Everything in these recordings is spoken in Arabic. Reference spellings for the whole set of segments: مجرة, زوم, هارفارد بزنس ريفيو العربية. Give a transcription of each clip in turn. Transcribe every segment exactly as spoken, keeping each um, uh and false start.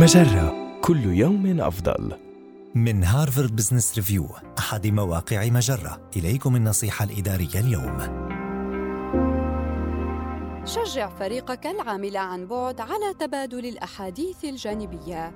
مجرة، كل يوم أفضل. من هارفارد بزنس ريفيو، أحد مواقع مجرة، إليكم النصيحة الإدارية اليوم. شجع فريقك العامل عن بعد على تبادل الأحاديث الجانبية.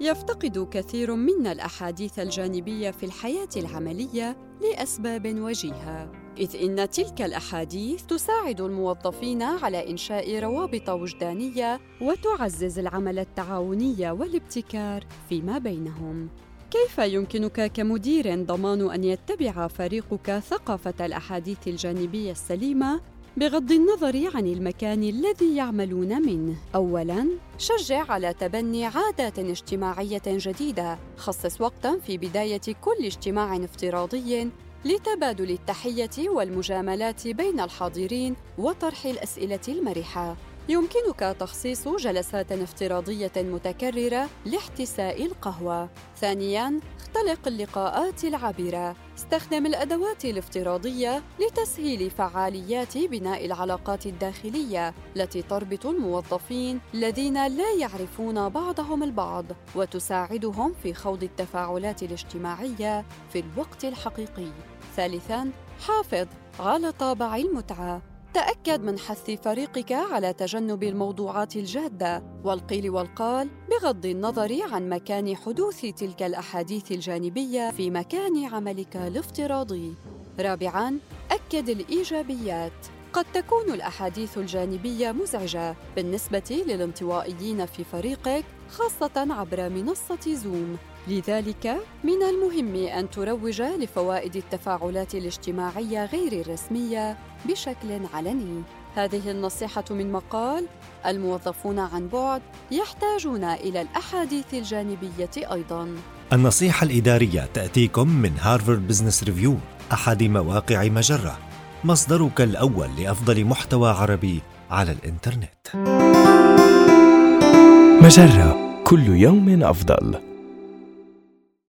يفتقد كثير منا الأحاديث الجانبية في الحياة العملية لأسباب وجيهة، إذ إن تلك الأحاديث تساعد الموظفين على إنشاء روابط وجدانية وتعزز العمل التعاوني والابتكار فيما بينهم. كيف يمكنك كمدير ضمان أن يتبع فريقك ثقافة الأحاديث الجانبية السليمة بغض النظر عن المكان الذي يعملون منه؟ أولاً، شجع على تبني عادات اجتماعية جديدة. خصص وقتاً في بداية كل اجتماع افتراضي لتبادل التحية والمجاملات بين الحاضرين وطرح الأسئلة المرحة. يمكنك تخصيص جلسات افتراضية متكررة لاحتساء القهوة. ثانياً، اختلق اللقاءات العابرة. استخدم الأدوات الافتراضية لتسهيل فعاليات بناء العلاقات الداخلية التي تربط الموظفين الذين لا يعرفون بعضهم البعض، وتساعدهم في خوض التفاعلات الاجتماعية في الوقت الحقيقي. ثالثاً، حافظ على طابع المتعة. تأكد من حث فريقك على تجنب الموضوعات الجادة والقيل والقال بغض النظر عن مكان حدوث تلك الأحاديث الجانبية في مكان عملك الافتراضي. رابعاً، أكد الإيجابيات. قد تكون الأحاديث الجانبية مزعجة بالنسبة للانطوائيين في فريقك، خاصة عبر منصة زوم، لذلك من المهم أن تروج لفوائد التفاعلات الاجتماعية غير الرسمية بشكل علني. هذه النصيحة من مقال الموظفون عن بعد يحتاجون إلى الأحاديث الجانبية أيضاً. النصيحة الإدارية تأتيكم من هارفارد بزنس ريفيو، أحد مواقع مجرة، مصدرك الأول لأفضل محتوى عربي على الإنترنت. مجرة، كل يوم أفضل.